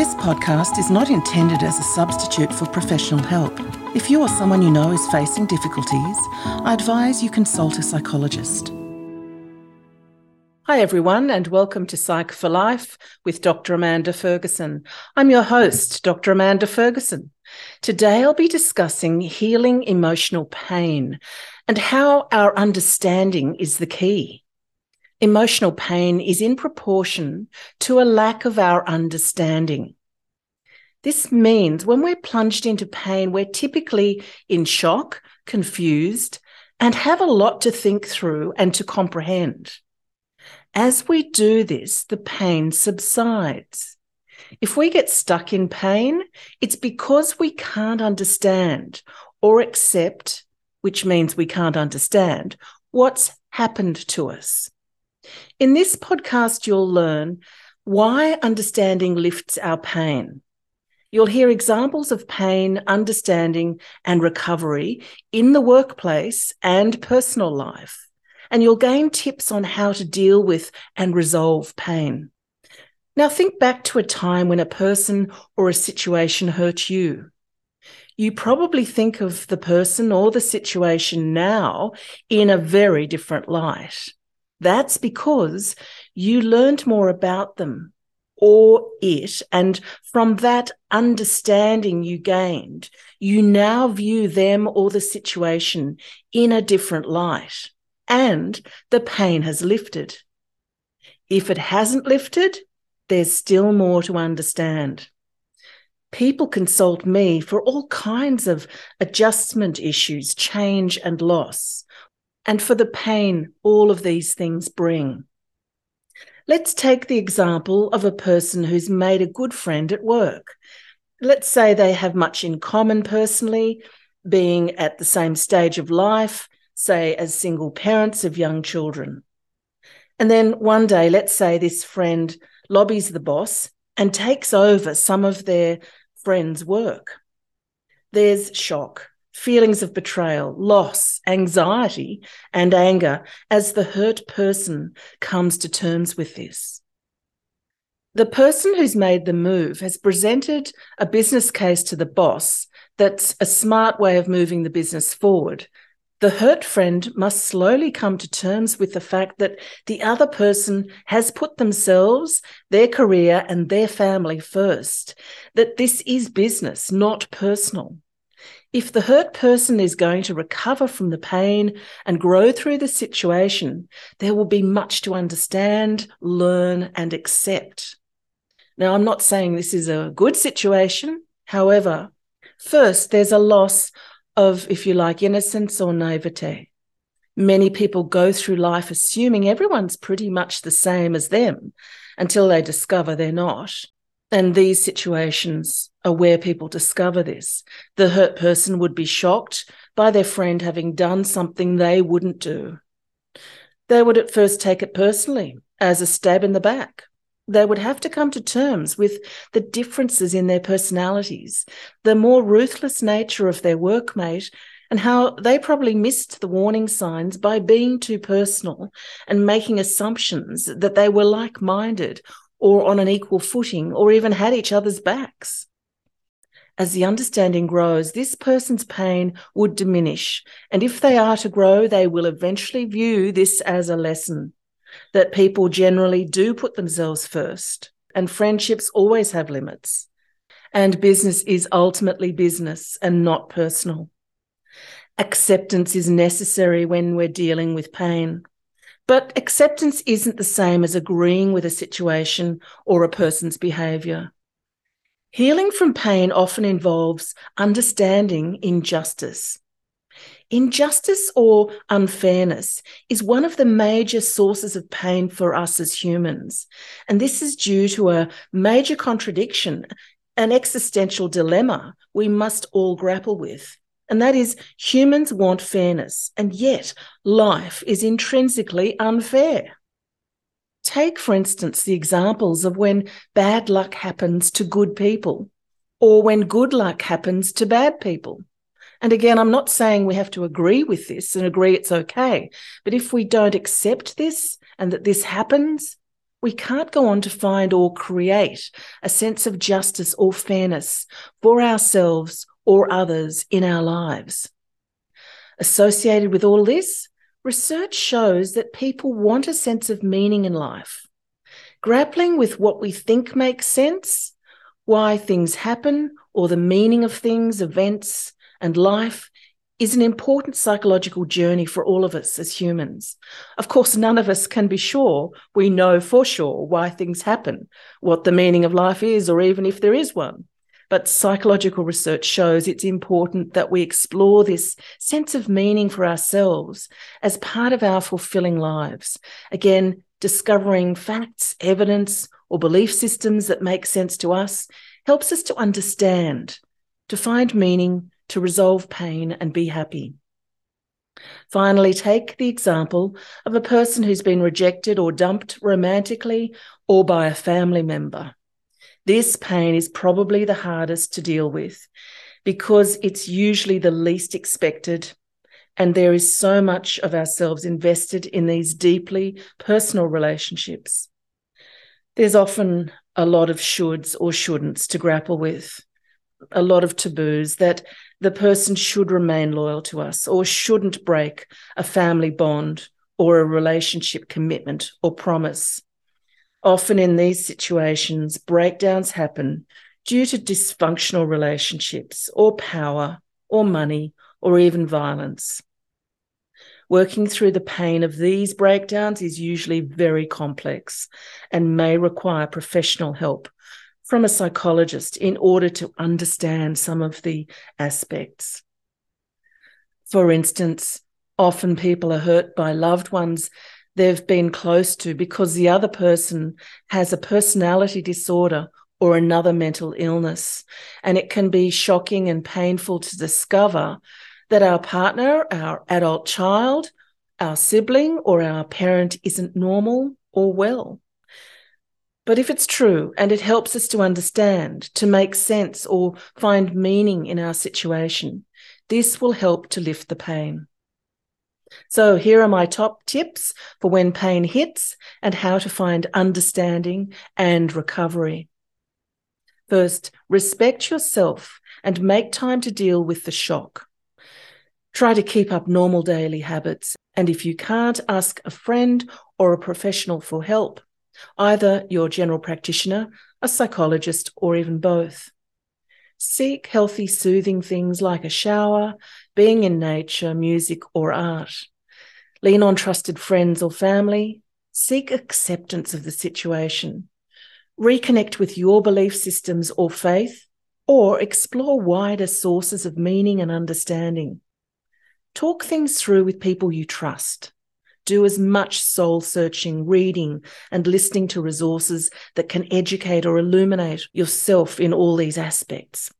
This podcast is not intended as a substitute for professional help. If you or someone you know is facing difficulties, I advise you consult a psychologist. Hi everyone, and welcome to Psych for Life with Dr. Amanda Ferguson. I'm your host, Dr. Amanda Ferguson. Today I'll be discussing healing emotional pain and how our understanding is the key. Emotional pain is in proportion to a lack of our understanding. This means when we're plunged into pain, we're typically in shock, confused, and have a lot to think through and to comprehend. As we do this, the pain subsides. If we get stuck in pain, it's because we can't understand or accept, which means we can't understand, what's happened to us. In this podcast, you'll learn why understanding lifts our pain. You'll hear examples of pain, understanding, and recovery in the workplace and personal life, and you'll gain tips on how to deal with and resolve pain. Now, think back to a time when a person or a situation hurt you. You probably think of the person or the situation now in a very different light. That's because you learned more about them or it, and from that understanding you gained, you now view them or the situation in a different light, and the pain has lifted. If it hasn't lifted, there's still more to understand. People consult me for all kinds of adjustment issues, change and loss, and for the pain all of these things bring. Let's take the example of a person who's made a good friend at work. Let's say they have much in common personally, being at the same stage of life, say as single parents of young children. And then one day, let's say this friend lobbies the boss and takes over some of their friend's work. There's shock, feelings of betrayal, loss, anxiety, and anger as the hurt person comes to terms with this. The person who's made the move has presented a business case to the boss that's a smart way of moving the business forward. The hurt friend must slowly come to terms with the fact that the other person has put themselves, their career, and their family first, that this is business, not personal. If the hurt person is going to recover from the pain and grow through the situation, there will be much to understand, learn, and accept. Now, I'm not saying this is a good situation. However, first, there's a loss of, if you like, innocence or naivete. Many people go through life assuming everyone's pretty much the same as them until they discover they're not. And these situations are where people discover this. The hurt person would be shocked by their friend having done something they wouldn't do. They would at first take it personally, as a stab in the back. They would have to come to terms with the differences in their personalities, the more ruthless nature of their workmate, and how they probably missed the warning signs by being too personal and making assumptions that they were like-minded or on an equal footing, or even had each other's backs. As the understanding grows, this person's pain would diminish, and if they are to grow, they will eventually view this as a lesson, that people generally do put themselves first, and friendships always have limits, and business is ultimately business and not personal. Acceptance is necessary when we're dealing with pain. But acceptance isn't the same as agreeing with a situation or a person's behaviour. Healing from pain often involves understanding injustice. Injustice or unfairness is one of the major sources of pain for us as humans, and this is due to a major contradiction, an existential dilemma we must all grapple with. And that is, humans want fairness, and yet life is intrinsically unfair. Take, for instance, the examples of when bad luck happens to good people, or when good luck happens to bad people. And again, I'm not saying we have to agree with this and agree it's okay, but if we don't accept this and that this happens, we can't go on to find or create a sense of justice or fairness for ourselves or others in our lives. Associated with all this, research shows that people want a sense of meaning in life. Grappling with what we think makes sense, why things happen, or the meaning of things, events, and life is an important psychological journey for all of us as humans. Of course, none of us can be sure we know for sure why things happen, what the meaning of life is, or even if there is one. But psychological research shows it's important that we explore this sense of meaning for ourselves as part of our fulfilling lives. Again, discovering facts, evidence, or belief systems that make sense to us helps us to understand, to find meaning, to resolve pain and be happy. Finally, take the example of a person who's been rejected or dumped romantically or by a family member. This pain is probably the hardest to deal with because it's usually the least expected, and there is so much of ourselves invested in these deeply personal relationships. There's often a lot of shoulds or shouldn'ts to grapple with, a lot of taboos that the person should remain loyal to us or shouldn't break a family bond or a relationship commitment or promise. Often in these situations, breakdowns happen due to dysfunctional relationships or power or money or even violence. Working through the pain of these breakdowns is usually very complex and may require professional help from a psychologist in order to understand some of the aspects. For instance, often people are hurt by loved ones they've been close to because the other person has a personality disorder or another mental illness. And it can be shocking and painful to discover that our partner, our adult child, our sibling, or our parent isn't normal or well. But if it's true and it helps us to understand, to make sense or find meaning in our situation, this will help to lift the pain. So here are my top tips for when pain hits and how to find understanding and recovery. First, respect yourself and make time to deal with the shock. Try to keep up normal daily habits, and if you can't, ask a friend or a professional for help, either your general practitioner, a psychologist, or even both. Seek healthy, soothing things like a shower, being in nature, music, or art. Lean on trusted friends or family. Seek acceptance of the situation. Reconnect with your belief systems or faith, or explore wider sources of meaning and understanding. Talk things through with people you trust. Do as much soul-searching, reading, and listening to resources that can educate or illuminate yourself in all these aspects.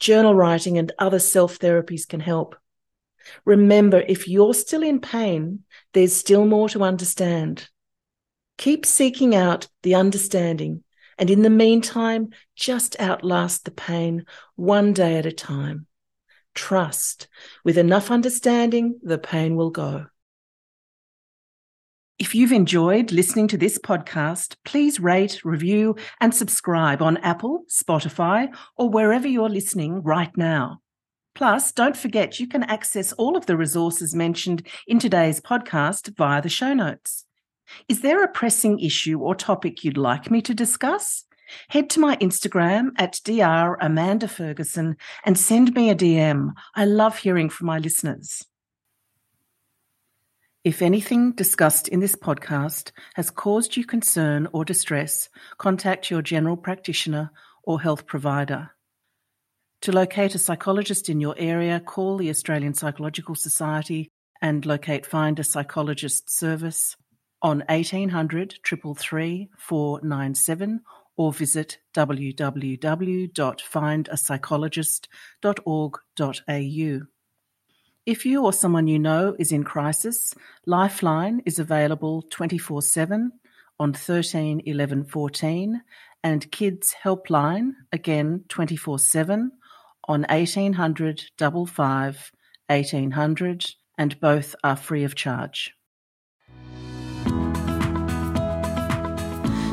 Journal writing and other self-therapies can help. Remember, if you're still in pain, there's still more to understand. Keep seeking out the understanding, and in the meantime, just outlast the pain one day at a time. Trust. With enough understanding, the pain will go. If you've enjoyed listening to this podcast, please rate, review, and subscribe on Apple, Spotify, or wherever you're listening right now. Plus, don't forget you can access all of the resources mentioned in today's podcast via the show notes. Is there a pressing issue or topic you'd like me to discuss? Head to my Instagram at Dr. Amanda Ferguson and send me a DM. I love hearing from my listeners. If anything discussed in this podcast has caused you concern or distress, contact your general practitioner or health provider. To locate a psychologist in your area, call the Australian Psychological Society and locate Find a Psychologist service on 1800 333 497 or visit www.findapsychologist.org.au. If you or someone you know is in crisis, Lifeline is available 24/7 on 13 11 14 and Kids Helpline, again 24/7 on 1800 55 1800, and both are free of charge.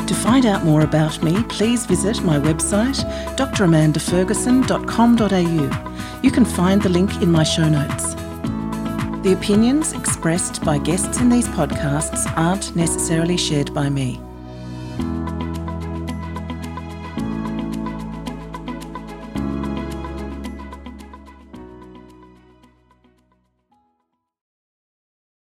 To find out more about me, please visit my website, dramandaferguson.com.au. You can find the link in my show notes. The opinions expressed by guests in these podcasts aren't necessarily shared by me.